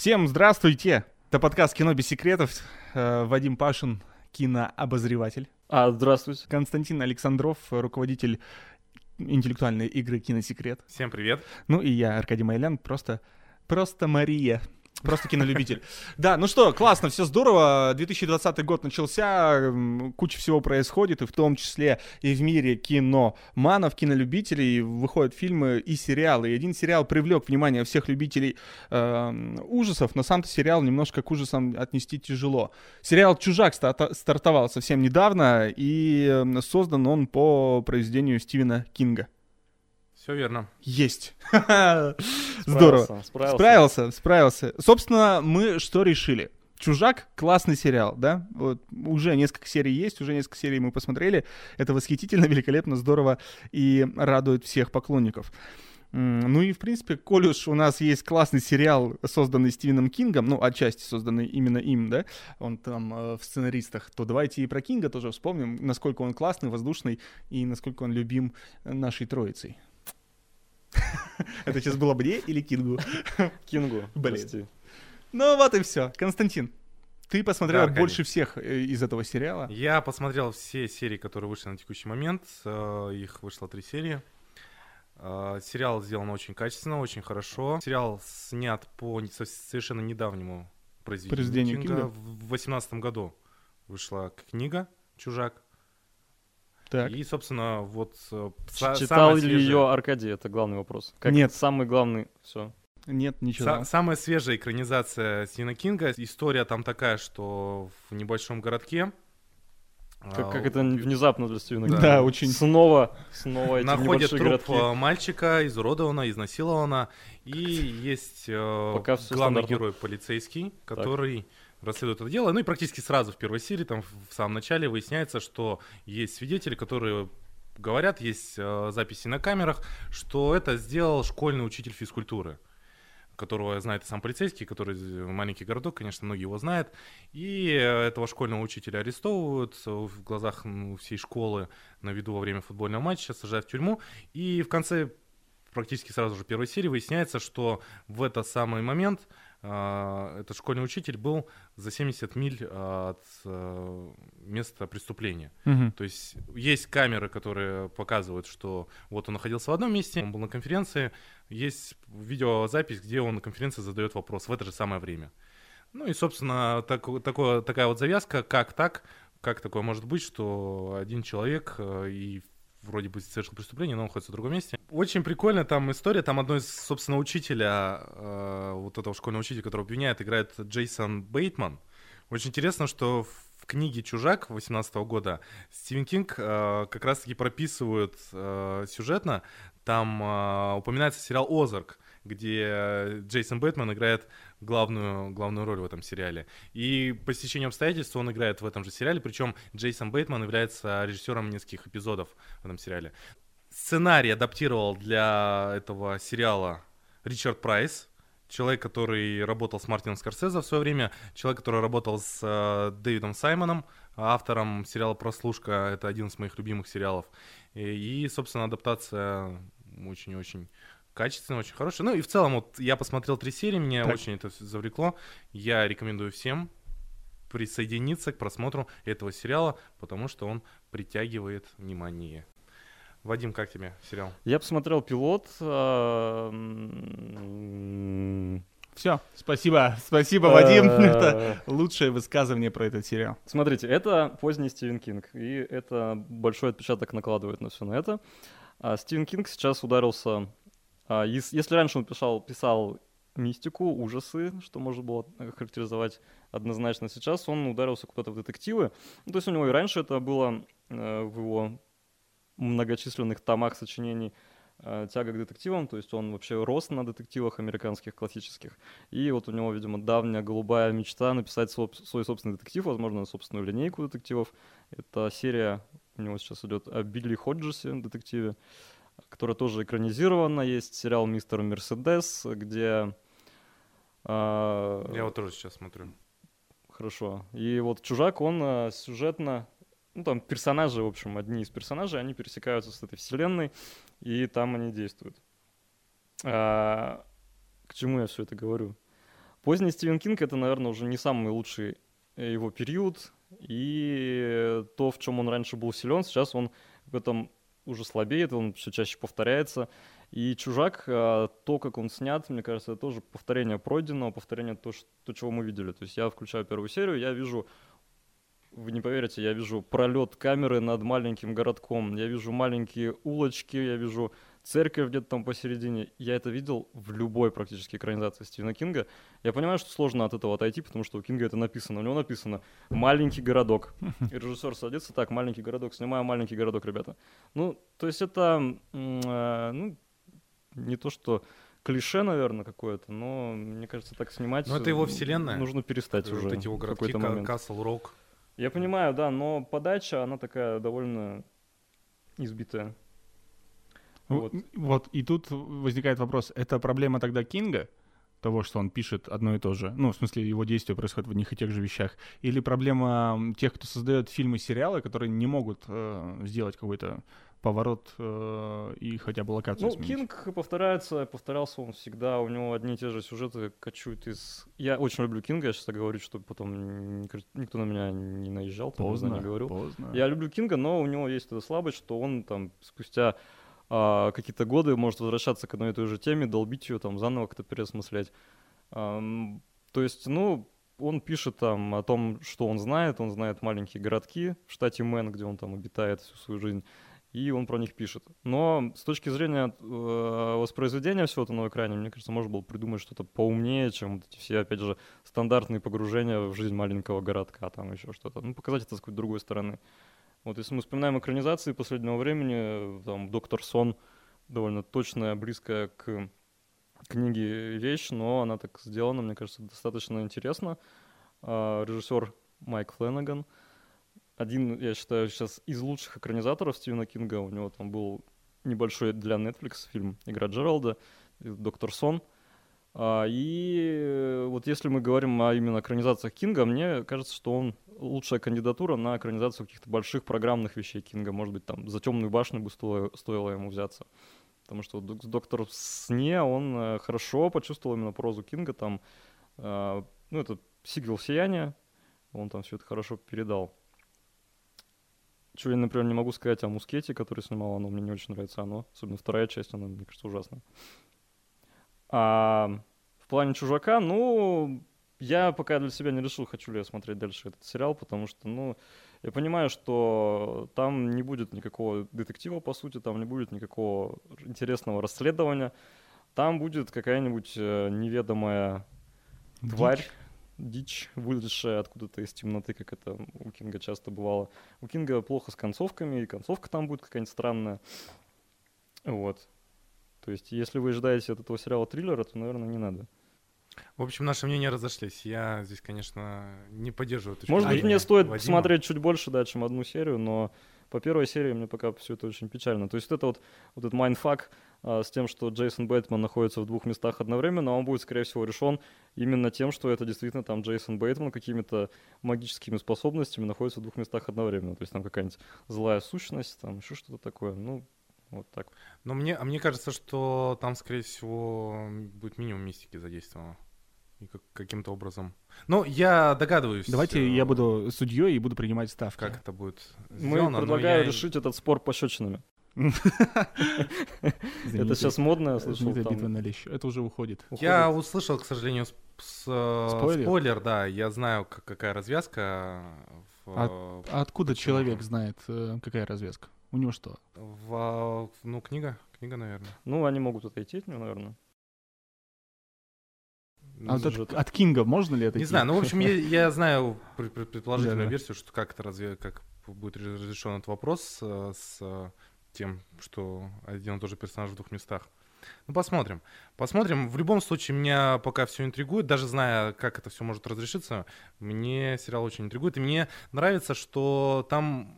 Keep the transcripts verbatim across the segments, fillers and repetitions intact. Всем здравствуйте! Это подкаст «Кино без секретов». Вадим Пашин, кинообозреватель. А, здравствуйте. Константин Александров, руководитель интеллектуальной игры «Киносекрет». Всем привет. Ну и я, Аркадий Майлян, просто, просто Мария. Просто кинолюбитель. Да, ну что, классно, все здорово. две тысячи двадцатый год начался, куча всего происходит, и в том числе и в мире киноманов, кинолюбителей выходят фильмы и сериалы. И один сериал привлек внимание всех любителей э, ужасов, но сам-то сериал немножко к ужасам отнести тяжело. Сериал «Чужак» ста- стартовал совсем недавно, и создан он по произведению Стивена Кинга. Все верно. Есть. Справился, здорово. Справился. справился, справился. Собственно, мы что решили? «Чужак» — классный сериал, да? Вот, уже несколько серий есть, уже несколько серий мы посмотрели. Это восхитительно, великолепно, здорово и радует всех поклонников. Ну и, в принципе, коль уж у нас есть классный сериал, созданный Стивеном Кингом, ну, отчасти созданный именно им, да, он там э, в сценаристах, то давайте и про Кинга тоже вспомним, насколько он классный, воздушный и насколько он любим нашей троицей. Это сейчас было мне или Кингу? Кингу, прости. Ну вот и все. Константин, ты посмотрел больше всех из этого сериала? Я посмотрел все серии, которые вышли на текущий момент. Их вышло три серии. Сериал сделан очень качественно, очень хорошо. Сериал снят по совершенно недавнему произведению Кинга. В две тысячи восемнадцатом году вышла книга «Чужак». Так. И, собственно, вот... Читал ли ее Аркадий? Это главный вопрос. Как Нет. Самый главный... Все. Нет, ничего. С- самая свежая экранизация Стивена Кинга. История там такая, что в небольшом городке... Как, а, как это внезапно для Стивена Кинга. Да, очень. Снова, снова эти находят труп городки. Мальчика, изуродована, изнасилована. И есть э, Пока главный герой полицейский, который... Так. Расследуют это дело, ну и практически сразу в первой серии, там в самом начале выясняется, что есть свидетели, которые говорят, есть э, записи на камерах, что это сделал школьный учитель физкультуры, которого знает и сам полицейский, который маленький городок, конечно, многие его знают. И этого школьного учителя арестовывают в глазах ну, всей школы на виду во время футбольного матча, сажают в тюрьму. И в конце, практически сразу же первой серии, выясняется, что в этот самый момент... Uh, этот школьный учитель был за семьдесят миль uh, от uh, места преступления. Uh-huh. То есть есть камеры, которые показывают, что вот он находился в одном месте, он был на конференции, есть видеозапись, где он на конференции задает вопрос в это же самое время. Ну и, собственно, так, такое, такая вот завязка, как так, как такое может быть, что один человек uh, и вроде бы совершил преступление, но он находится в другом месте. Очень прикольная там история. Там одной из, собственно, учителя, э, вот этого школьного учителя, которого обвиняет, играет Джейсон Бейтман. Очень интересно, что в книге «Чужак» две тысячи восемнадцатого года Стивен Кинг э, как раз-таки прописывают э, сюжетно. Там э, упоминается сериал «Озарк», где Джейсон Бэтмен играет главную, главную роль в этом сериале. И по стечению обстоятельств он играет в этом же сериале, причем Джейсон Бэтмен является режиссером нескольких эпизодов в этом сериале. Сценарий адаптировал для этого сериала Ричард Прайс, человек, который работал с Мартином Скорсезе в свое время, человек, который работал с э, Дэвидом Саймоном, автором сериала «Прослушка». Это один из моих любимых сериалов. И, и собственно, адаптация очень-очень... качественно, очень хороший. Ну и в целом, вот я посмотрел три серии, меня так. очень это завлекло. Я рекомендую всем присоединиться к просмотру этого сериала, потому что он притягивает внимание. Вадим, как тебе сериал? Я посмотрел пилот. Все, спасибо, спасибо, Вадим. Это лучшее высказывание про этот сериал. Смотрите, это поздний Стивен Кинг, и это большой отпечаток накладывает на все на это. Стивен Кинг сейчас ударился... Если раньше он писал, писал мистику, ужасы, что можно было характеризовать однозначно, сейчас он ударился куда-то в детективы. Ну, то есть у него и раньше это было э, в его многочисленных томах сочинений э, тяга к детективам, то есть он вообще рос на детективах американских, классических. И вот у него, видимо, давняя голубая мечта написать соб- свой собственный детектив, возможно, собственную линейку детективов. Это серия, у него сейчас идет о Билли Ходжесе, детективе, которая тоже экранизирована. Есть сериал «Мистер Мерседес», где... Э, Я вот тоже сейчас смотрю. Хорошо. И вот «Чужак», он э, сюжетно... Ну, там персонажи, в общем, одни из персонажей, они пересекаются с этой вселенной, и там они действуют. А, к чему я все это говорю? Поздний Стивен Кинг — это, наверное, уже не самый лучший его период, и то, в чем он раньше был силен, сейчас он в этом уже слабеет, он все чаще повторяется. И «Чужак», то, как он снят, мне кажется, это тоже повторение пройденного, повторение того, то, чего мы видели. То есть я включаю первую серию, я вижу, вы не поверите, я вижу пролет камеры над маленьким городком, я вижу маленькие улочки, я вижу церковь где-то там посередине. Я это видел в любой практически экранизации Стивена Кинга. Я понимаю, что сложно от этого отойти, потому что у Кинга это написано. У него написано «маленький городок». И режиссер садится: так, маленький городок, снимаю маленький городок, ребята. Ну, то есть это э, ну, не то что клише, наверное, какое-то, но, мне кажется, так снимать... Но это его вселенная. Нужно перестать это уже. Вот эти его городки, Касл Рок. Я понимаю, да, но подача, она такая довольно избитая. Вот. вот, и тут возникает вопрос, это проблема тогда Кинга, того, что он пишет одно и то же, ну, в смысле, его действия происходят в одних и тех же вещах, или проблема тех, кто создает фильмы и сериалы, которые не могут э, сделать какой-то поворот э, и хотя бы локацию ну, сменить? Ну, Кинг повторяется, повторялся он всегда, у него одни и те же сюжеты качуют из... Я очень люблю Кинга, я сейчас говорю, чтобы потом никто на меня не наезжал, поздно, там, не говорил. Поздно. Я люблю Кинга, но у него есть эта слабость, что он там спустя... какие-то годы может возвращаться к одной и той же теме, долбить ее, там, заново как-то переосмыслять. То есть, ну, он пишет там о том, что он знает. Он знает маленькие городки в штате Мэн, где он там обитает всю свою жизнь, и он про них пишет. Но с точки зрения воспроизведения всего этого на экране, мне кажется, можно было придумать что-то поумнее, чем вот эти все, опять же, стандартные погружения в жизнь маленького городка, там еще что-то. Ну, показать это с какой-то другой стороны. Вот если мы вспоминаем экранизации последнего времени, там «Доктор Сон» довольно точная, близкая к книге вещь, но она так сделана, мне кажется, достаточно интересно. Режиссер Майк Флэнаган, один, я считаю, сейчас из лучших экранизаторов Стивена Кинга, у него там был небольшой для Netflix фильм «Игра Джеральда», «Доктор Сон». И вот если мы говорим о именно экранизациях Кинга, мне кажется, что он лучшая кандидатура на экранизацию каких-то больших программных вещей Кинга. Может быть, там за «Темную башню» бы стоило, стоило ему взяться. Потому что «Доктор в сне» он хорошо почувствовал именно прозу Кинга. Там, ну, это сиквел «Сияние», он там все это хорошо передал. Чего я, например, не могу сказать о «Мускете», который снимал, оно мне не очень нравится. Оно, особенно вторая часть, она, мне кажется, ужасная. А в плане «Чужака», ну, я пока для себя не решил, хочу ли я смотреть дальше этот сериал, потому что, ну, я понимаю, что там не будет никакого детектива, по сути, там не будет никакого интересного расследования, там будет какая-нибудь неведомая дичь. тварь, дичь, вылезшая откуда-то из темноты, как это у Кинга часто бывало. У Кинга плохо с концовками, и концовка там будет какая-нибудь странная, вот. То есть, если вы ожидаете от этого сериала триллера, то, наверное, не надо. В общем, наши мнения разошлись. Я здесь, конечно, не поддерживаю. Может быть, мне стоит Вадима. Посмотреть чуть больше, да, чем одну серию, но по первой серии мне пока все это очень печально. То есть, это вот, вот этот майндфак а, с тем, что Джейсон Бейтман находится в двух местах одновременно, он будет, скорее всего, решен именно тем, что это действительно там Джейсон Бейтман какими-то магическими способностями находится в двух местах одновременно. То есть, там какая-нибудь злая сущность, там еще что-то такое, ну... Вот так. Но мне, а мне кажется, что там, скорее всего, будет минимум мистики задействовано. И как, каким-то образом. Ну, я догадываюсь. Давайте э... я буду судьей и буду принимать ставки. Как это будет сделано? Мы предлагаем я... решить этот спор пощечинами. Это сейчас модно, я слышал. Это уже уходит. Я услышал, к сожалению, спойлер, да. Я знаю, какая развязка. Откуда человек знает, какая развязка? У него что? В, ну, книга. Книга, наверное. Ну, они могут отойти от него, наверное. А от, от, от Кинга можно ли отойти? Не знаю. Ну, в общем, я, я знаю предположительную версию, что как это разве, как будет разрешен этот вопрос с тем, что один и тот же персонаж в двух местах. Ну, посмотрим. Посмотрим. В любом случае, меня пока все интригует. Даже зная, как это все может разрешиться, мне сериал очень интригует. И мне нравится, что там...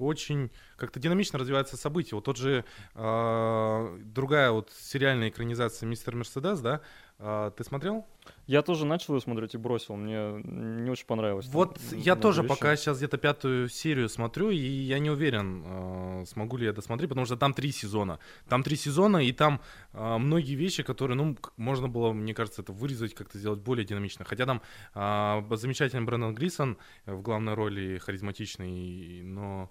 очень как-то динамично развиваются события. Вот тот же, э, другая вот сериальная экранизация «Мистер Мерседес», да, А, ты смотрел? Я тоже начал ее смотреть и бросил. Мне не очень понравилось. Вот там, я тоже вещи. Пока сейчас где-то пятую серию смотрю, и я не уверен, смогу ли я досмотреть, потому что там три сезона. Там три сезона, и там многие вещи, которые, ну, можно было, мне кажется, это вырезать, как-то сделать более динамично. Хотя там замечательный Брэндон Грисон в главной роли, харизматичный, но...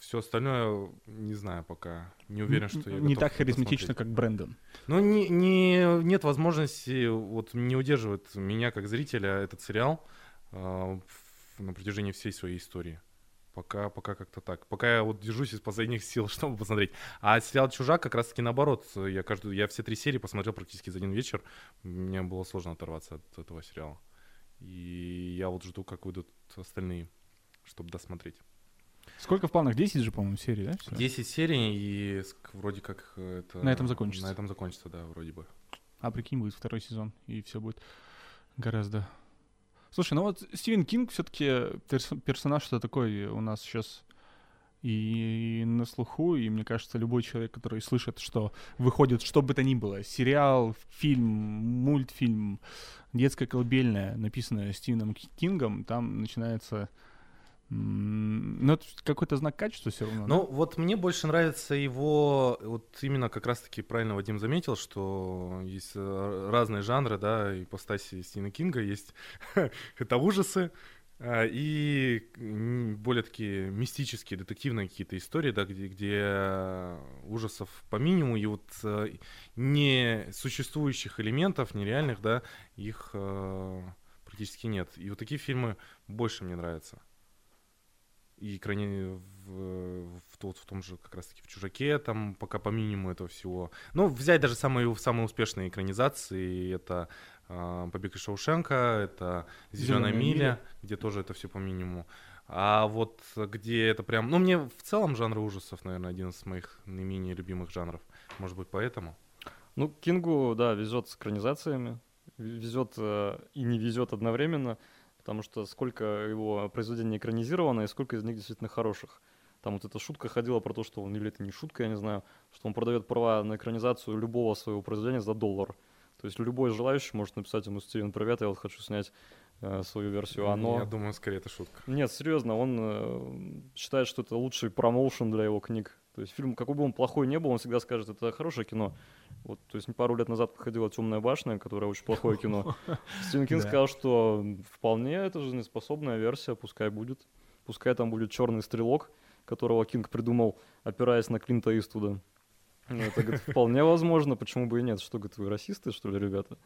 Все остальное, не знаю пока. Не уверен, что я не так харизматично, как Брэндон. Ну, не, не, нет возможности, вот не удерживает меня как зрителя этот сериал э, на протяжении всей своей истории. Пока, пока как-то так. Пока я вот держусь из последних сил, чтобы посмотреть. А сериал «Чужак» как раз-таки наоборот. Я, каждую, я все три серии посмотрел практически за один вечер. Мне было сложно оторваться от этого сериала. И я вот жду, как выйдут остальные, чтобы досмотреть. Сколько в планах? десять же, по-моему, серий, да? Все? десять серий, и вроде как это... На этом закончится. На этом закончится, да, вроде бы. А прикинь, будет второй сезон, и все будет гораздо... Слушай, ну вот Стивен Кинг все-таки перс- персонаж-то такой у нас сейчас и на слуху, и мне кажется, любой человек, который слышит, что выходит что бы то ни было, сериал, фильм, мультфильм, детская колыбельная, написанная Стивеном Кингом, там начинается... Ну, это какой-то знак качества все равно. Ну, да? Вот мне больше нравится его... Вот именно как раз-таки правильно Вадим заметил, что есть разные жанры, да, ипостаси Стивена Кинга. Есть это ужасы и более такие мистические, детективные какие-то истории, да, где, где ужасов по минимуму и вот несуществующих элементов, нереальных, да, их практически нет. И вот такие фильмы больше мне нравятся. И крайне в, в, в, в том же, как раз-таки, в «Чужаке», там пока по минимуму этого всего. Ну, взять даже самые, самые успешные экранизации, это э, «Побег из Шоушенка», это «Зеленая миля», где тоже это все по минимуму. А вот где это прям... Ну, мне в целом жанр ужасов, наверное, один из моих наименее любимых жанров. Может быть, поэтому? Ну, Кингу, да, везет с экранизациями, везет э, и не везет одновременно. Потому что сколько его произведений экранизировано, и сколько из них действительно хороших. Там вот эта шутка ходила про то, что он, или это не шутка, я не знаю, что он продает права на экранизацию любого своего произведения за доллар. То есть любой желающий может написать ему: «Стивен, привет, я вот хочу снять э, свою версию «Оно». Я думаю, скорее это шутка. Нет, серьезно, он э, считает, что это лучший промоушен для его книг. То есть фильм, какой бы он плохой ни был, он всегда скажет: это хорошее кино. Вот, то есть пару лет назад выходила «Темная башня», которая очень плохое кино. Стивен Кинг сказал, что вполне это жизнеспособная версия, пускай будет. Пускай там будет «Черный стрелок», которого Кинг придумал, опираясь на Клинта Иствуда. Это, говорит, вполне возможно, почему бы и нет. Что, говорит, вы расисты, что ли, ребята?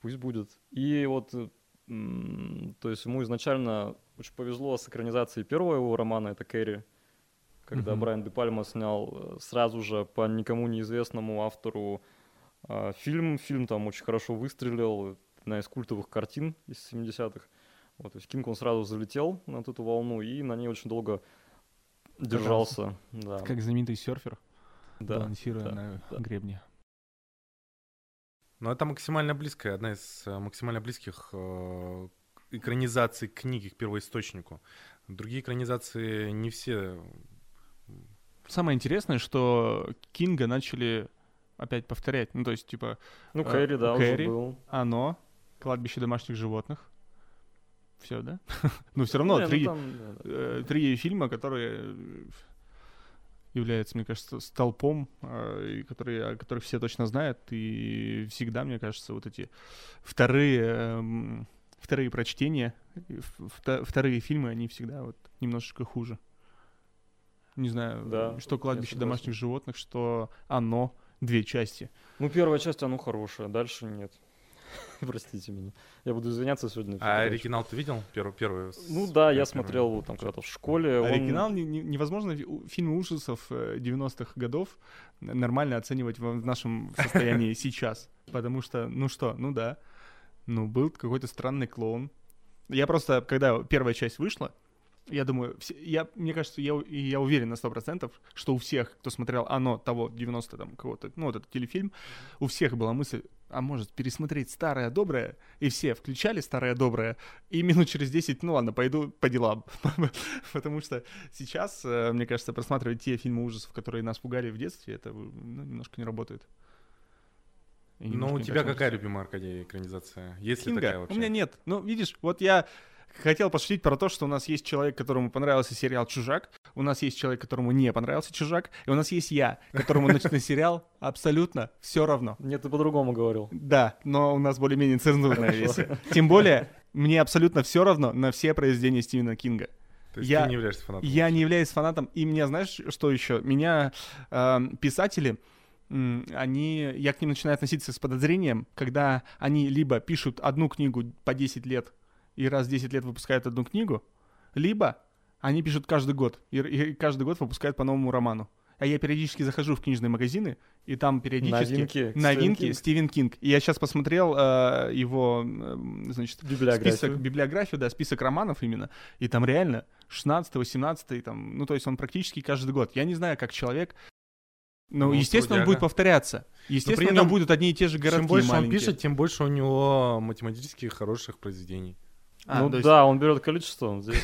Пусть будет. И вот, то есть ему изначально очень повезло с экранизацией первого его романа, это «Кэрри», когда mm-hmm. Брайан де Пальма снял сразу же по никому неизвестному автору э, фильм. Фильм там очень хорошо выстрелил, одна из культовых картин из семидесятых. Вот, то есть Кинг, он сразу залетел на вот эту волну и на ней очень долго держался. Да. Как знаменитый серфер, да, балансируя да, на да. гребне. Ну, это максимально близкая, одна из максимально близких э, экранизаций книги к первоисточнику. Другие экранизации не все... Самое интересное, что Кинга начали опять повторять. Ну, то есть, типа... Ну, Кэрри, э, да, Кэрри, уже был. «Оно», «Кладбище домашних животных». Все, да? Ну, все равно три, э, три фильма, которые являются, мне кажется, столпом, э, которые, о которых все точно знают. И всегда, мне кажется, вот эти вторые, э, вторые прочтения, вторые фильмы, они всегда вот немножечко хуже. Не знаю, да, что «Кладбище домашних животных», что «Оно», две части. Ну, первая часть «Оно» хорошая, дальше нет. Простите меня. Я буду извиняться сегодня. А оригинал ты видел? Первый, первый. Ну да, я смотрел там когда-то в школе. Оригинал невозможно. Фильмы ужасов девяностых годов нормально оценивать в нашем состоянии сейчас. Потому что, ну что, ну да, ну был какой-то странный клоун. Я просто, когда первая часть вышла, я думаю, я, мне кажется, я, я уверен на сто процентов, что у всех, кто смотрел «Оно» того девяностого там кого-то, ну вот этот телефильм, у всех была мысль, а может пересмотреть «Старое доброе», и все включали «Старое доброе», и минут через десять, ну ладно, пойду по делам. Потому что сейчас, мне кажется, просматривать те фильмы ужасов, которые нас пугали в детстве, это ну, немножко не работает. Но у тебя какая любимая, Аркадий, экранизация? Есть ли такая вообще? У меня нет. Ну, видишь, вот я хотел пошутить про то, что у нас есть человек, которому понравился сериал «Чужак», у нас есть человек, которому не понравился «Чужак», и у нас есть я, которому на сериал абсолютно все равно. Нет, ты по-другому говорил. Да, но у нас более-менее цензурная версия. Тем более, мне абсолютно все равно на все произведения Стивена Кинга. То есть я, ты не являешься фанатом? Я не являюсь фанатом, и меня, знаешь, что еще? Меня э, писатели... Они, я к ним начинаю относиться с подозрением, когда они либо пишут одну книгу по десять лет и раз в десять лет выпускают одну книгу, либо они пишут каждый год и, и каждый год выпускают по новому роману. А я периодически захожу в книжные магазины, и там периодически новинки, новинки Стивен, Стивен Кинг. И я сейчас посмотрел э, его, э, значит, библиографию. список, библиографию, да, список романов именно, и там реально шестнадцатый, восемнадцатый, там, ну то есть он практически каждый год. Я не знаю, как человек... Ну, ну, естественно, он будет повторяться. Естественно, там будут одни и те же городки маленькие. Чем больше маленькие он пишет, тем больше у него математически хороших произведений. А, ну да, есть... он берет количество, здесь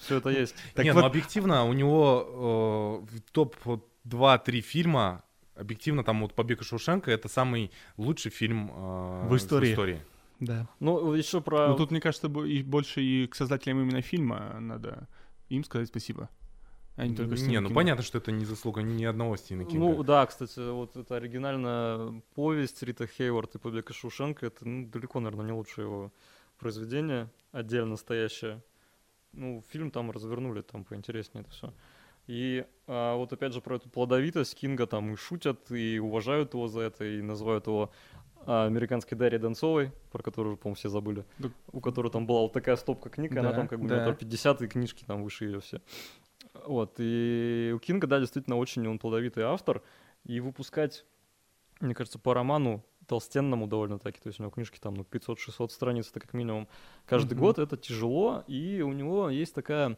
все это есть. Нет, ну объективно, у него топ два-три фильма, объективно, там вот «Побег из Шоушенка» — это самый лучший фильм в истории. Да. Ну, еще про... Ну, тут, мне кажется, больше и к создателям именно фильма надо им сказать спасибо. А не, только не, ну понятно, что это не заслуга ни одного Стивена Кинга. Ну да, кстати, вот эта оригинальная повесть Рита Хейворт и «Побег из Шоушенка» — это, ну, далеко, наверное, не лучшее его произведение, отдельно стоящее. Ну, фильм там развернули, там поинтереснее это все. И а, вот опять же про эту плодовитость Кинга там и шутят, и уважают его за это, и называют его... американской Дарьи Донцовой, про которую, по-моему, все забыли, да. У которой там была вот такая стопка книг, да, она там как бы метр пятьдесят, и книжки там выше ее все. Вот, и у Кинга, да, действительно очень он плодовитый автор, и выпускать, мне кажется, по роману толстенному довольно-таки, то есть у него книжки там ну, пятьсот-шестьсот страниц, это как минимум каждый mm-hmm. год, это тяжело, и у него есть такая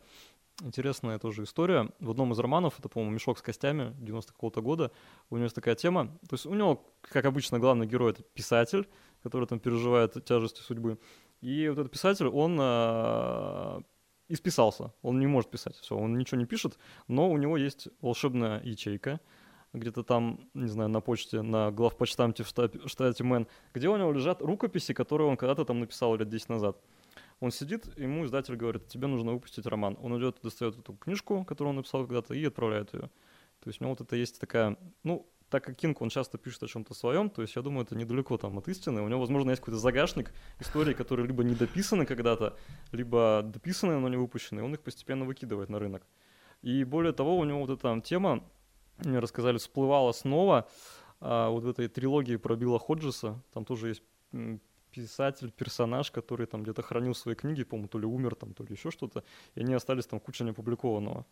интересная тоже история. В одном из романов, это, по-моему, «Мешок с костями» девяносто какого-то года, у него есть такая тема. То есть у него, как обычно, главный герой — это писатель, который там переживает тяжести судьбы. И вот этот писатель, он э, исписался, он не может писать, все, он ничего не пишет, но у него есть волшебная ячейка, где-то там, не знаю, на почте, на главпочтамте в штате Мэн, где у него лежат рукописи, которые он когда-то там написал лет десять назад. Он сидит, ему издатель говорит: тебе нужно выпустить роман. Он идет, достает эту книжку, которую он написал когда-то, и отправляет ее. То есть у него вот это есть такая... Ну, так как Кинг, он часто пишет о чем-то своем, то есть я думаю, это недалеко там от истины. У него, возможно, есть какой-то загашник историй, которые либо не дописаны когда-то, либо дописаны, но не выпущены. Он их постепенно выкидывает на рынок. И более того, у него вот эта тема, мне рассказали, всплывала снова. Вот в этой трилогии про Билла Ходжеса, там тоже есть... писатель, персонаж, который там где-то хранил свои книги, по-моему, то ли умер, там, то ли еще что-то, и они остались там куча неопубликованного.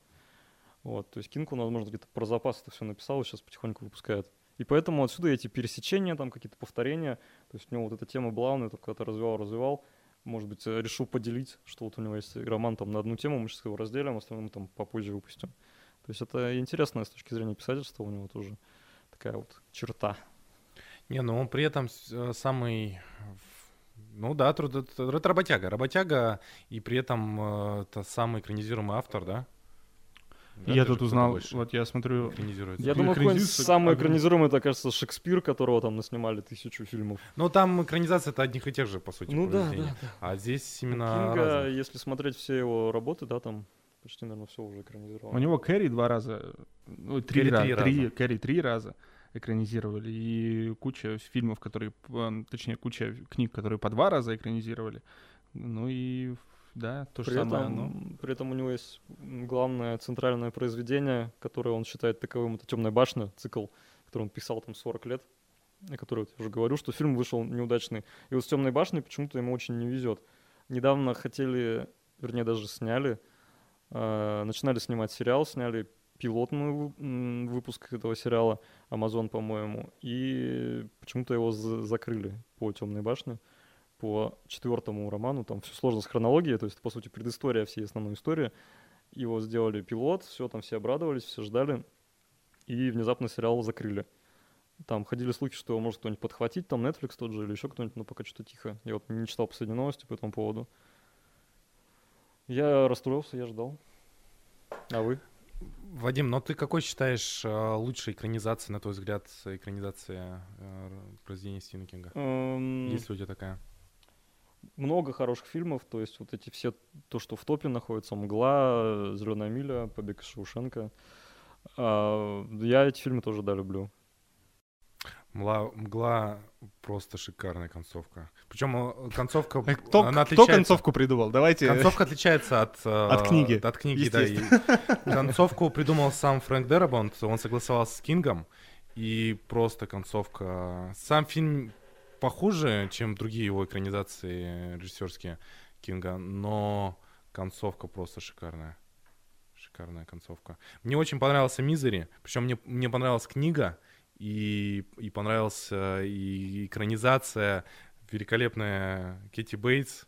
Вот, то есть Кинг, возможно, где-то про запас это все написал и сейчас потихоньку выпускает. И поэтому отсюда эти пересечения, там какие-то повторения, то есть у него вот эта тема была, он это когда-то развивал-развивал, может быть, решил поделить, что вот у него есть роман там на одну тему, мы сейчас его разделим, остальное мы там попозже выпустим. То есть это интересно с точки зрения писательства, у него тоже такая вот черта. Не, ну он при этом самый, ну да, труд, это работяга, работяга, и при этом это самый экранизируемый автор, да? Да, я тут узнал, вот я смотрю... Я думаю, какой-нибудь самый экранизируемый, это, кажется, Шекспир, которого там наснимали тысячу фильмов. Ну, там экранизация это одних и тех же, по сути, ну, произведений. Да, да, да. А здесь именно... Кинга, если смотреть все его работы, да, там почти, наверное, все уже экранизировано. У него Кэрри два раза, ну, три, Кэрри раз, три раза. Кэрри три раза экранизировали, и куча фильмов, которые, точнее, куча книг, которые по два раза экранизировали. Ну и, да, то же самое. Но... При этом у него есть главное центральное произведение, которое он считает таковым, это «Темная башня», цикл, который он писал там сорок лет, о котором я уже говорю, что фильм вышел неудачный. И вот с «Темной башней» почему-то ему очень не везет. Недавно хотели, вернее, даже сняли, э, начинали снимать сериал, сняли пилотный выпуск этого сериала Amazon, по-моему, и почему-то его за- закрыли по «Темной башне», по четвертому роману. Там все сложно с хронологией, то есть, по сути, предыстория всей основной истории. Его сделали пилот, все там все обрадовались, все ждали, и внезапно сериал закрыли. Там ходили слухи, что его может кто-нибудь подхватить, там Netflix тот же или еще кто-нибудь, но пока что-то тихо. Я вот не читал последние новости по этому поводу. Я расстроился, я ждал. А вы? Вадим, но ты какой считаешь лучшей экранизацией, на твой взгляд, экранизация произведения Стивена Кинга? Um... Есть ли у тебя такая? Много хороших фильмов, то есть вот эти все, то, что в топе находится, «Мгла», «Зеленая миля», «Побег из Шоушенка». Я эти фильмы тоже, да, люблю. «Мгла», «Мгла» просто шикарная концовка. Причем концовка... Кто, она кто концовку придумал? Давайте... Концовка отличается от... От книги. От, от книги, да. И концовку придумал сам Фрэнк Дарабонт, он согласовался с Кингом, и просто концовка... Сам фильм... похуже, чем другие его экранизации режиссерские Кинга, но концовка просто шикарная. Шикарная концовка. Мне очень понравился «Мизери», причем мне, мне понравилась книга, и, и понравилась и экранизация великолепная Кэти Бейтс,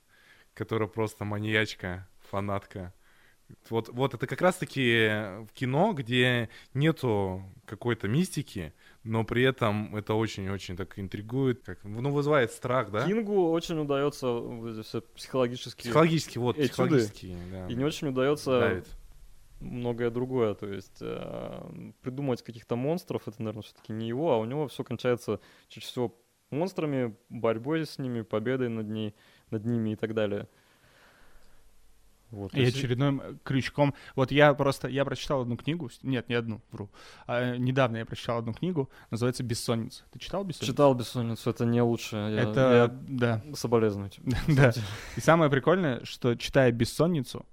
которая просто маньячка, фанатка. Вот, вот это как раз-таки кино, где нету какой-то мистики, но при этом это очень-очень так интригует, как, ну, вызывает страх, да? Кингу очень удается все психологические... Психологически, вот, этюды, психологические, да. И не очень удается давит. Многое другое, то есть э, придумать каких-то монстров, это, наверное, все-таки не его, а у него все кончается чаще всего монстрами, борьбой с ними, победой над, ней, над ними и так далее. Вот, и если... очередным крючком. Вот я просто, я прочитал одну книгу, нет, не одну, вру. А, недавно я прочитал одну книгу, называется «Бессонница». Ты читал «Бессонницу»? Читал «Бессонницу», это не лучшее. Я, это, я... да. Соболезную тебе. Да. И самое прикольное, что читая «Бессонницу»,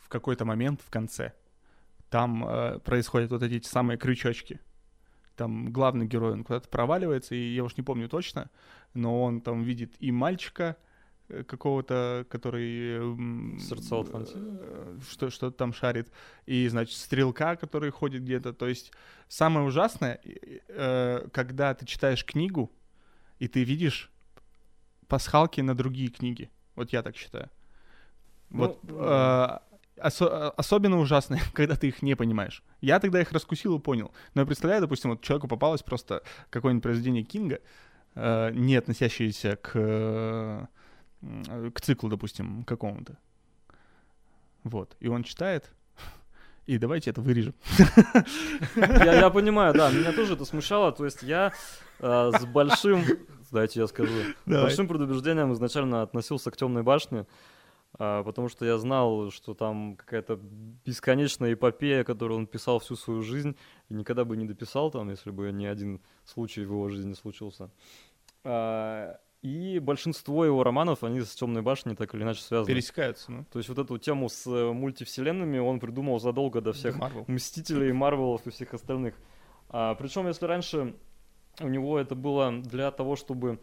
в какой-то момент в конце там э, происходят вот эти самые крючочки. Там главный герой, он куда-то проваливается, и я уж не помню точно, но он там видит и мальчика, какого-то, который... Сердце что, что-то там шарит. И, значит, стрелка, который ходит где-то. То есть самое ужасное, когда ты читаешь книгу, и ты видишь пасхалки на другие книги. Вот я так считаю. Ну, вот, да. Осо- особенно ужасные, когда ты их не понимаешь. Я тогда их раскусил и понял. Но я представляю, допустим, вот человеку попалось просто какое-нибудь произведение Кинга, не относящееся к... к циклу, допустим, какому-то. Вот. И он читает. И давайте это вырежем. Я, я понимаю, да. Меня тоже это смущало. То есть я э, с большим... Дайте я скажу. Давай. С большим предубеждением изначально относился к «Темной башне», э, потому что я знал, что там какая-то бесконечная эпопея, которую он писал всю свою жизнь, и никогда бы не дописал там, если бы ни один случай в его жизни случился. И большинство его романов, они с «Темной башней» так или иначе связаны. Пересекаются, ну. То есть вот эту тему с мультивселенными он придумал задолго до всех Marvel. Мстителей, Марвелов и всех остальных. А, причем, если раньше у него это было для того, чтобы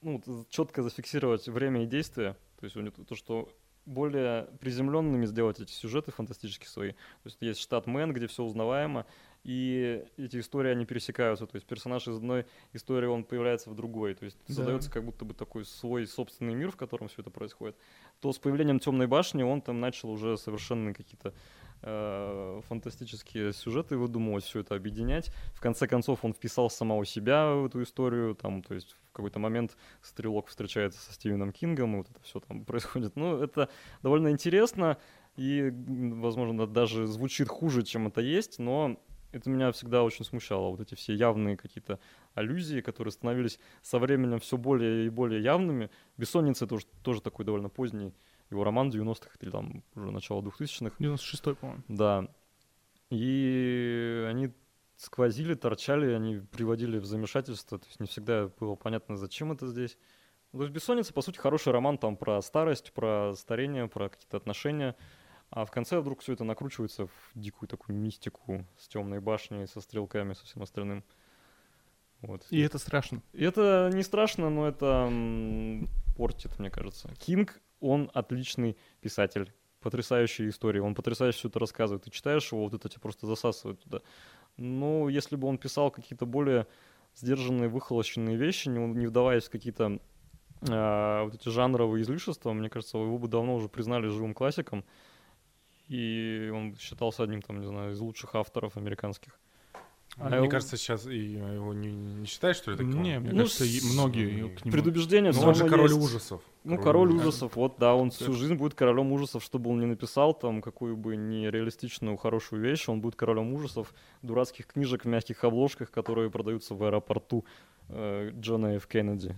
ну, четко зафиксировать время и действия, то есть у него то, что более приземленными сделать эти сюжеты фантастические свои. То есть есть штат Мэн, где все узнаваемо, и эти истории, они пересекаются. То есть персонаж из одной истории, он появляется в другой. То есть да. Создается как будто бы такой свой собственный мир, в котором все это происходит. То с появлением «Темной башни» он там начал уже совершенно какие-то э, фантастические сюжеты выдумывать, все это объединять. В конце концов он вписал самого себя в эту историю. Там, то есть в какой-то момент Стрелок встречается со Стивеном Кингом, и вот это все там происходит. Ну, это довольно интересно и, возможно, даже звучит хуже, чем это есть, но... Это меня всегда очень смущало, вот эти все явные какие-то аллюзии, которые становились со временем все более и более явными. «Бессонница» — тоже, тоже такой довольно поздний его роман девяностых или там уже начало двухтысячных. девяносто шестой, по-моему. Да. И они сквозили, торчали, они приводили в замешательство. То есть не всегда было понятно, зачем это здесь. То есть «Бессонница», по сути, хороший роман там про старость, про старение, про какие-то отношения. А в конце вдруг все это накручивается в дикую такую мистику с «Темной башней», со стрелками, со всем остальным. Вот. И это страшно. И это не страшно, но это м, портит, мне кажется. Кинг, он отличный писатель, потрясающие истории, он потрясающе все это рассказывает. Ты читаешь его, вот это тебя просто засасывает туда. Но если бы он писал какие-то более сдержанные, выхолощенные вещи, не, не вдаваясь в какие-то а, вот эти жанровые излишества, мне кажется, его бы давно уже признали живым классиком. И он считался одним, там, не знаю, из лучших авторов американских. Мне а кажется, он... сейчас и его не, не считаешь, что ли, таким? Не, мне ну, кажется, с... многие к нему... Предубеждение все равно есть. Он же король есть. ужасов. Ну, король, король ужасов, да. вот, да, он всю жизнь будет королем ужасов, что бы он ни написал, там, какую бы нереалистичную хорошую вещь, он будет королем ужасов, дурацких книжек в мягких обложках, которые продаются в аэропорту э, Джона Ф. Кеннеди.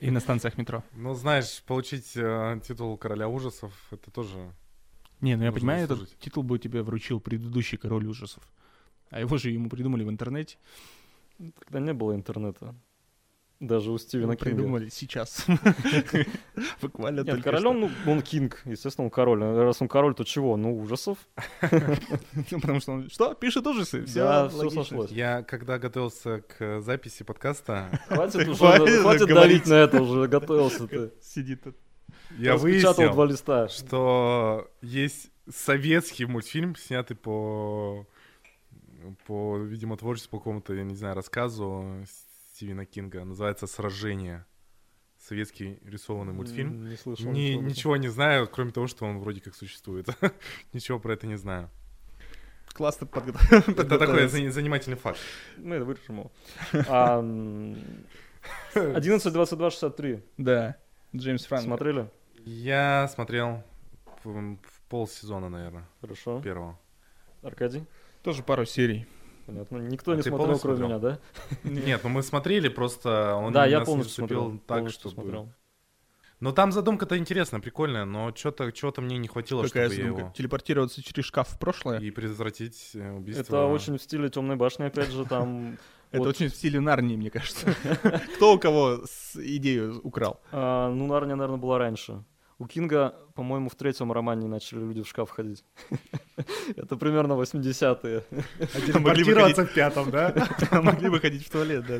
И на станциях метро. Ну, знаешь, получить э, титул короля ужасов, это тоже... Не, ну я понимаю, заслужить. Этот титул бы тебе вручил предыдущий король ужасов. А его же ему придумали в интернете. Тогда не было интернета. Даже у Стивена Кинга. Придумали сейчас. Буквально только что. Королем, ну, он Кинг. Естественно, он король. Раз он король, то чего? Ну, ужасов. Потому что он... Что? Пишет ужасы? Да, все сошлось. Я, когда готовился к записи подкаста... Хватит давить на это уже. Готовился ты. Сидит тут. Я выяснил, что есть советский мультфильм, снятый по... по, видимо, творчеству какому-то, я не знаю, рассказу Стивена Кинга. Называется «Сражение». Советский рисованный мультфильм. Не слышал. Ни, ничего, ничего не знаю, кроме того, что он вроде как существует. Ничего про это не знаю. Классно подготовился. Это такой занимательный факт. Мы это вырежем. одиннадцать двадцать два шестьдесят три. Да. Джеймс Франко. Смотрели? Я смотрел полсезона, наверное. Хорошо. Первого. Аркадий? Тоже пару серий. Понятно. Никто а не смотрел, кроме меня, да? Нет, ну мы смотрели, просто он да, я нас не вступил так, что смотрел. Но там задумка-то интересная, прикольная, но чего-то, чего-то мне не хватило, какая чтобы задумка? Его... Телепортироваться через шкаф в прошлое? И предотвратить убийство. Это очень в стиле «Темной башни», опять же, там... Это вот. Очень в стиле Нарнии, мне кажется. Кто у кого идею украл? А, ну, Нарния, наверное, была раньше. У Кинга, по-моему, в третьем романе начали люди в шкаф ходить. Это примерно восьмидесятые. Могли бы ходить в пятом, да? Могли бы ходить в туалет, да.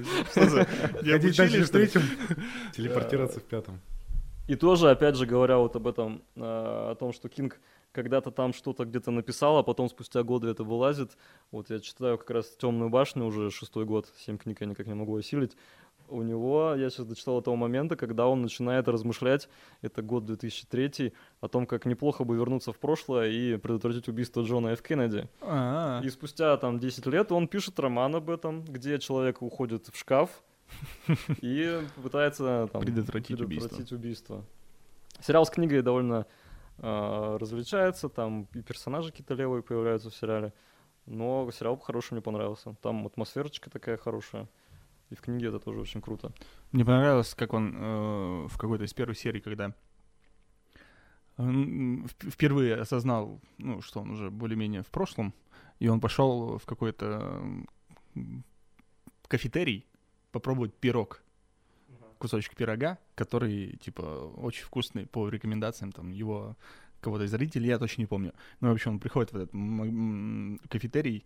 Ходить дальше в третьем, телепортироваться в пятом. И тоже, опять же, говоря вот об этом, о том, что Кинг... когда-то там что-то где-то написал, а потом спустя годы это вылазит. Вот я читаю как раз «Темную башню» уже шестой год, семь книг я никак не могу осилить. У него, я сейчас дочитал того момента, когда он начинает размышлять, это год две тысячи третий, о том, как неплохо бы вернуться в прошлое и предотвратить убийство Джона Ф. Кеннеди. А-а-а. И спустя там десять лет он пишет роман об этом, где человек уходит в шкаф и пытается там предотвратить убийство. Сериал с книгой довольно... различается, там и персонажи какие-то левые появляются в сериале, но сериал по-хорошему мне понравился. Там атмосферочка такая хорошая, и в книге это тоже очень круто. Мне понравилось, как он э, в какой-то из первых серий, когда он впервые осознал, ну, что он уже более-менее в прошлом, и он пошел в какой-то кафетерий попробовать пирог. Кусочек пирога, который, типа, очень вкусный по рекомендациям там его кого-то из родителей, я точно не помню. Ну, в общем, он приходит в этот м- м- кафетерий,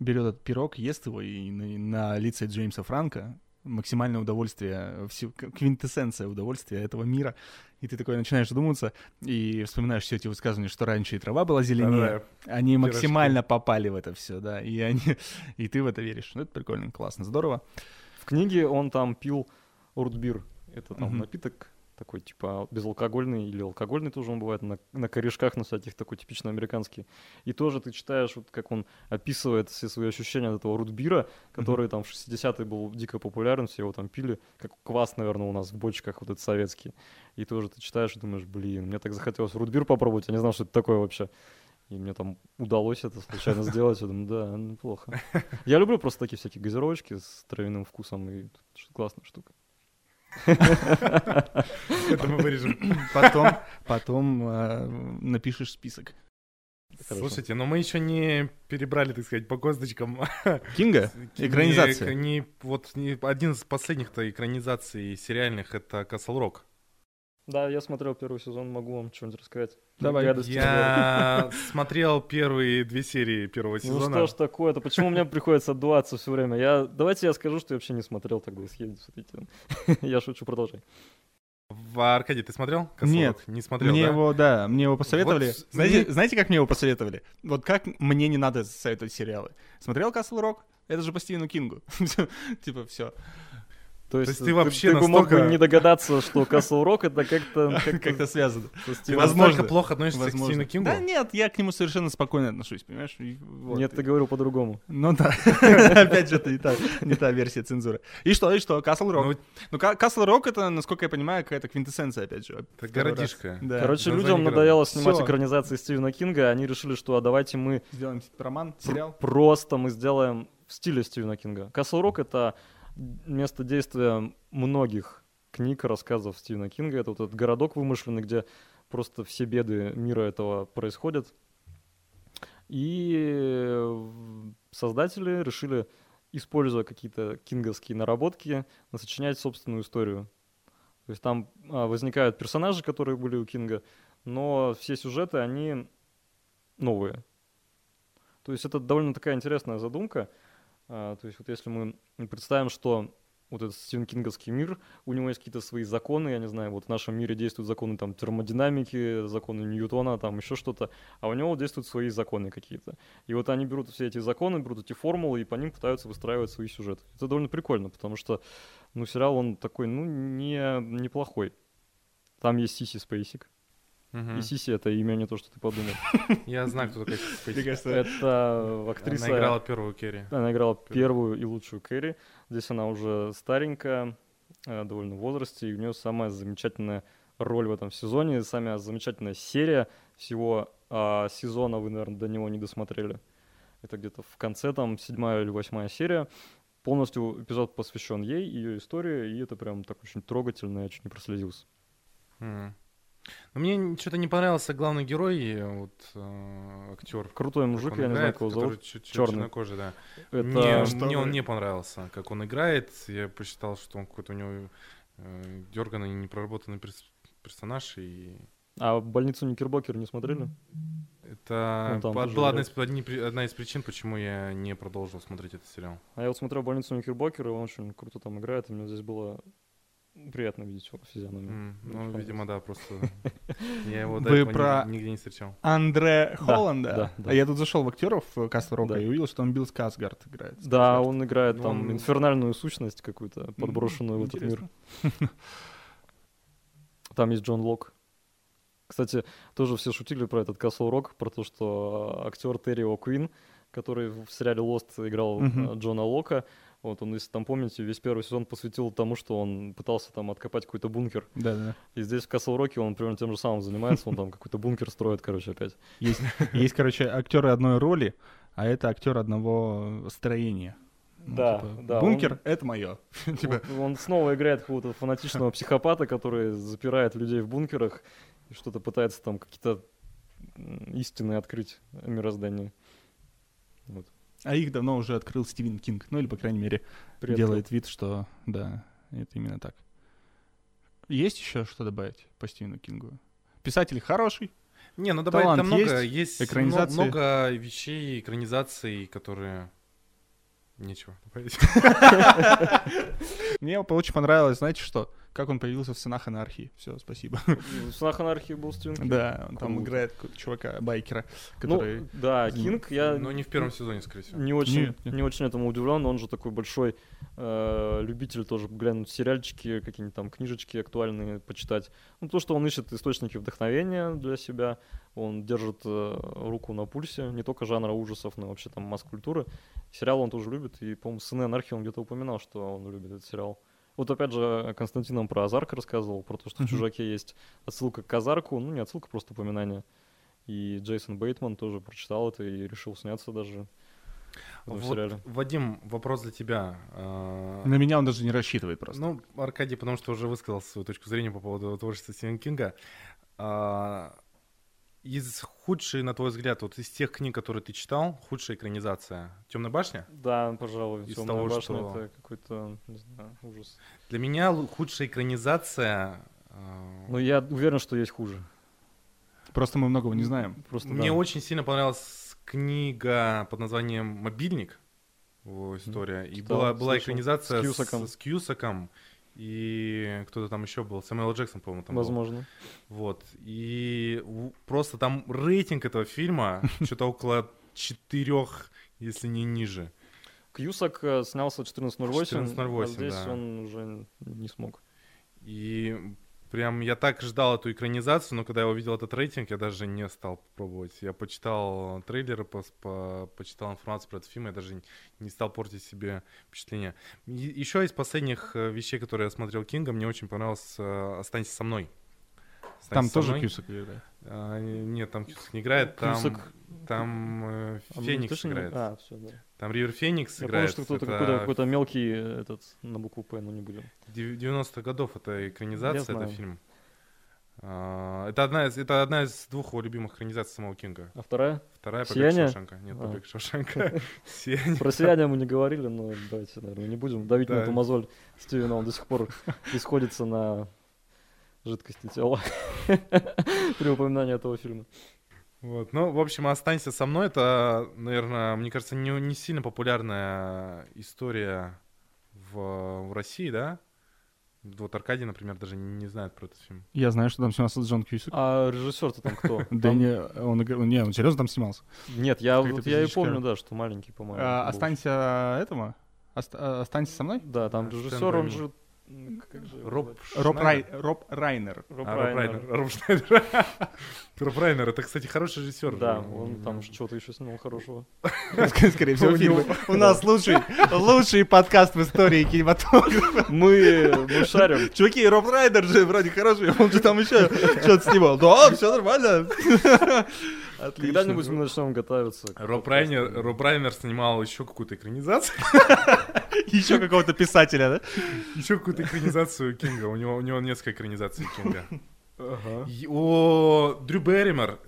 берет этот пирог, ест его, и на, на лице Джеймса Франко максимальное удовольствие, все, квинтэссенция удовольствия этого мира. И ты такой начинаешь задумываться и вспоминаешь все эти высказывания, что раньше и трава была зеленее. Да, они пирожки. Максимально попали в это все, да, и, они, и ты в это веришь. Ну, это прикольно, классно, здорово. В книге он там пил... Уртбир — это там mm-hmm. напиток такой, типа, безалкогольный или алкогольный тоже он бывает, на, на корешках, на всяких, такой типично американский. И тоже ты читаешь, вот как он описывает все свои ощущения от этого рутбира, который mm-hmm. там в шестидесятые был дико популярен, все его там пили, как квас, наверное, у нас в бочках вот этот советский. И тоже ты читаешь и думаешь, блин, мне так захотелось рутбир попробовать, я не знал, что это такое вообще. И мне там удалось это случайно сделать. Я думаю, да, неплохо. Я люблю просто такие всякие газировочки с травяным вкусом, и классная штука. Это мы вырежем. Потом, потом э, напишешь список. Слушайте, но мы еще не перебрали, так сказать, по косточкам. Кинга? Экранизация. Не, не, вот не, один из последних-то экранизаций сериальных — это «Касл Рок». Да, я смотрел первый сезон, могу вам что-нибудь рассказать. Давай. Я смотрел первые две серии первого сезона. Ну что ж такое-то, почему мне приходится отдуваться все время? Я... Давайте я скажу, что я вообще не смотрел тогда, съедем с этим. Я шучу, продолжай. Аркадий, ты смотрел? Косолок? Нет, не смотрел, мне да? его, да, мне его посоветовали. Вот... Знаете, знаете, как мне его посоветовали? Вот как мне не надо советовать сериалы. Смотрел «Касл Рок»? Это же по Стивену Кингу. Типа все. То есть, То есть ты вообще ты, настолько... ты мог бы не догадаться, что Castle Rock это как-то... как-то... как-то связано. Ты настолько плохо относишься Возможно. к Стивену Кингу? Да нет, я к нему совершенно спокойно отношусь, понимаешь? Вот. Нет, ты говорил по-другому. Ну да. Опять же, это не та, не та версия цензуры. И что, и что? Castle Rock. Ну, Castle Rock это, насколько я понимаю, какая-то квинтэссенция, опять же. Это городишко. Да. Короче, Название людям город. надоело снимать Всё. экранизации Стивена Кинга, они решили, что а давайте мы... Сделаем роман, сериал? Просто мы сделаем в стиле Стивена Кинга. Castle Rock это... место действия многих книг, рассказов Стивена Кинга. Это вот этот городок вымышленный, где просто все беды мира этого происходят. И создатели решили, используя какие-то кинговские наработки, насочинять собственную историю. То есть там возникают персонажи, которые были у Кинга, но все сюжеты, они новые. То есть это довольно такая интересная задумка. Uh, то есть вот если мы представим, что вот этот Стивен Кинговский мир, у него есть какие-то свои законы, я не знаю, вот в нашем мире действуют законы там термодинамики, законы Ньютона, там еще что-то, а у него действуют свои законы какие-то. И вот они берут все эти законы, берут эти формулы и по ним пытаются выстраивать свои сюжеты. Это довольно прикольно, потому что, ну, сериал, он такой, ну, не, неплохой. Там есть Сиси Спейсик. Uh-huh. И Сиси — это имя, не то, что ты подумал. Я знаю, кто такая Сиси Спейсик. Это актриса... Она играла первую Кэрри. Она играла первую и лучшую Кэрри. Здесь она уже старенькая, довольно в возрасте, и у нее самая замечательная роль в этом сезоне, самая замечательная серия всего сезона. Вы, наверное, до него не досмотрели. Это где-то в конце, там, седьмая или восьмая серия. Полностью эпизод посвящен ей, ее истории, и это прям так очень трогательно, я чуть не прослезился. Uh-huh. Но мне что-то не понравился главный герой, вот э, актер. Крутой мужик, я играет, не знаю, кого зовут. Черный. Чернокожий, да. Это... Мне, что... мне он не понравился, как он играет. Я посчитал, что он какой-то у него э, дерганный, непроработанный перс- персонаж. И... А «Больницу Никербокер» не смотрели? Это ну, была одна из, одна из причин, почему я не продолжил смотреть этот сериал. А я вот смотрел «Больницу Никербокер», и он очень круто там играет, и у меня здесь было... Приятно видеть его физиономию. Mm, ну, видимо, да, просто я его до этого нигде не встречал. Андре Холланда? А я тут зашел в актеров Касл Рока и увидел, что он Билл Скарсгард играет. Да, он играет там инфернальную сущность какую-то, подброшенную в этот мир. Там есть Джон Лок. Кстати, тоже все шутили про этот Касл Рок, про то, что актер Терри О'Квин, который в сериале «Лост» играл Джона Лока, вот он, если там помните, весь первый сезон посвятил тому, что он пытался там откопать какой-то бункер. Да-да. И здесь в Castle Rock он примерно тем же самым занимается, он там какой-то бункер строит, короче, опять. Есть, есть, короче, актеры одной роли, а это актер одного строения. Ну, да, типа, да. Бункер он, — это мое. типа... он, он снова играет какого-то фанатичного психопата, который запирает людей в бункерах и что-то пытается там какие-то истины открыть о мироздании. Вот. А их давно уже открыл Стивен Кинг. Ну или, по крайней мере, Привет, делает вид, что да, это именно так. Есть еще что добавить по Стивену Кингу? Писатель хороший. Не, ну добавить там много. Есть, есть много вещей, экранизаций, которые... Нечего добавить. Мне очень понравилось, знаете что? Как он появился в «Сынах анархии». Все, спасибо. В «Сынах анархии» был Стивен Кинг. Да, он там играет чувака-байкера, который... Ну, да, Кинг, я... Но не в первом сезоне, скорее всего. Не очень, нет, нет. Не очень этому удивлен, он же такой большой э, любитель тоже глянуть сериальчики, какие-нибудь там книжечки актуальные почитать. Ну, то, что он ищет источники вдохновения для себя, он держит э, руку на пульсе, не только жанра ужасов, но вообще там масс-культуры. Сериал он тоже любит, и, по-моему, «Сыны анархии» он где-то упоминал, что он любит этот сериал. Вот опять же Константин нам про Озарк рассказывал, про то, что в «Чужаке» есть отсылка к Озарку, ну не отсылка, просто упоминание. И Джейсон Бейтман тоже прочитал это и решил сняться даже в вот, сериале. Вадим, вопрос для тебя. На меня он даже не рассчитывает просто. Ну, Аркадий, потому что уже высказал свою точку зрения по поводу творчества Стивена Кинга. Из худшей, на твой взгляд, вот из тех книг, которые ты читал, худшая экранизация «Темная башня»? Да, пожалуй, из «Темная того, башня» что... это какой-то, не знаю, ужас. Для меня худшая экранизация... Ну, я уверен, что есть хуже. Просто мы многого не знаем. Просто, Мне да. очень сильно понравилась книга под названием «Мобильник», его история. И Стал, была, была экранизация с Кьюсаком. С Кьюсаком. И кто-то там еще был, Сэмюэл Джексон, по-моему, там Возможно. был. Вот. И просто там рейтинг этого фильма что-то около четырех, если не ниже. Кьюсак снялся четырнадцать ноль восемь, четырнадцать ноль восемь, а здесь да. он уже не смог. И прям я так ждал эту экранизацию, но когда я увидел этот рейтинг, я даже не стал пробовать. Я почитал трейлеры, по, по, почитал информацию про этот фильм, я даже не стал портить себе впечатление. Е- еще из последних вещей, которые я смотрел Кинга, мне очень понравился «Останься со мной». Останься там со тоже мной. Кьюсак играет? А, нет, там Кьюсак не играет, там, Кьюсак... там э, Феникс а, играет. А, все, да. Там Ривер Феникс я играет. Я помню, что кто-то это... какой-то, какой-то мелкий этот, на букву «П», но не будем. девяностых годов это экранизация, это фильм. А, это, одна из, это одна из двух его любимых экранизаций самого Кинга. А вторая? Вторая «Побег Шоушенка». Нет, а. «Побег Шоушенка». Про «Сияние» мы не говорили, но давайте, наверное, не будем. Давить на эту мозоль Стивена, он до сих пор исходится на жидкости тела при упоминании этого фильма. Вот. Ну, в общем, «Останься со мной» — это, наверное, мне кажется, не, не сильно популярная история в, в России, да? Вот Аркадий, например, даже не, не знает про этот фильм. Я знаю, что там снимался Джон Кьюсак. А режиссер-то там кто? Да не, он серьезно там снимался? Нет, я и помню, да, что маленький, по-моему. «Останься» этого? «Останься со мной»? Да, там режиссер, он же... Роб, Роб, Рай, Роб Райнер. Роб а, Райнер. Роб Райнер. Роб Райнер. Это, кстати, хороший режиссер. Да, он там что-то еще снял хорошего. Скорее всего, фильмы. У нас лучший подкаст в истории кинематографа. Мы шарим. Чуваки, Роб Райнер же вроде хороший, он же там еще что-то снимал. Да, все нормально. Отлично. Когда-нибудь мы начнем готовиться. Роб Райнер, Роб Райнер снимал еще какую-то экранизацию. Еще какого-то писателя, да? Еще какую-то экранизацию Кинга. У него, у него несколько экранизаций Кинга. Ага. О, Дрю Берримор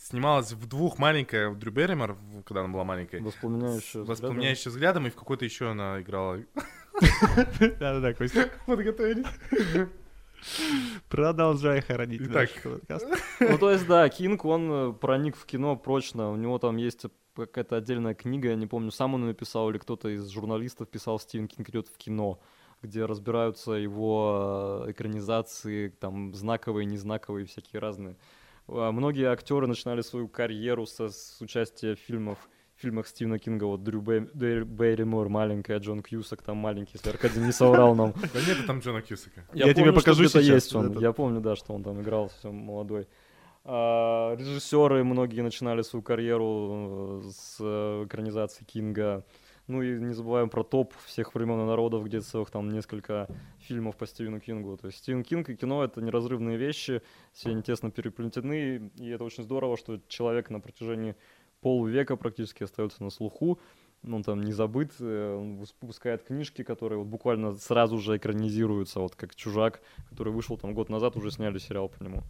снималась в двух маленькая. Дрю Берримор, когда она была маленькая. Воспламеняющая взглядом. Воспламеняющая взглядом. И в какой-то еще она играла. Да-да-да, Костя. Подготовились. Продолжай хоронить. Итак. Ну, то есть, да, Кинг, он проник в кино прочно. У него там есть какая-то отдельная книга, я не помню, сам он написал или кто-то из журналистов писал «Стивен Кинг идет в кино», где разбираются его экранизации, там, знаковые, незнаковые, всякие разные. Многие актеры начинали свою карьеру со, с участия в фильмах, фильмах Стивена Кинга, вот Дрю Берримор маленькая, Джон Кьюсак там маленький, если Аркадий не соврал нам. Да нет там Джона Кьюсака. Я тебе покажу сейчас. Я помню, да, что он там играл, все молодой. Режиссеры многие начинали свою карьеру с экранизации Кинга. Ну и не забываем про топ всех времен и народов, где целых там несколько фильмов по Стивену Кингу. То есть Стивен Кинг и кино — это неразрывные вещи, все они тесно переплетены, и это очень здорово, что человек на протяжении полвека практически остается на слуху, он там не забыт, он выпускает книжки, которые вот буквально сразу же экранизируются, вот как «Чужак», который вышел там год назад, уже сняли сериал по нему.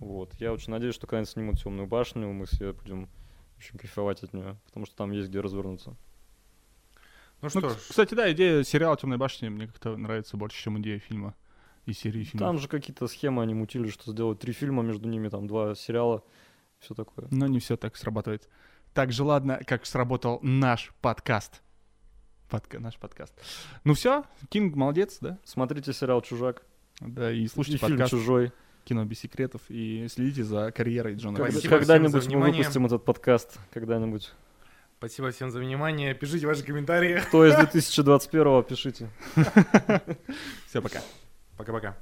Вот. Я очень надеюсь, что когда-нибудь снимут «Темную башню», мы все будем очень кайфовать от нее, потому что там есть где развернуться. Ну что ну, ж. Кстати, да, идея сериала «Темной башни» мне как-то нравится больше, чем идея фильма и серии фильмов. Там же какие-то схемы они мутили, что сделают три фильма, между ними там два сериала, все такое. Но не все так срабатывает. Так же ладно, как сработал наш подкаст. Подка- наш подкаст. Ну все, Кинг молодец, да? Смотрите сериал «Чужак». Да, и слушайте и подкаст. Фильм «Чужой». Кино без секретов, и следите за карьерой Джона Кьюсака. Спасибо. Когда-нибудь мы выпустим этот подкаст, когда-нибудь. Спасибо всем за внимание, пишите ваши комментарии. Кто из две тысячи двадцать первого, пишите. Все, пока. Пока-пока.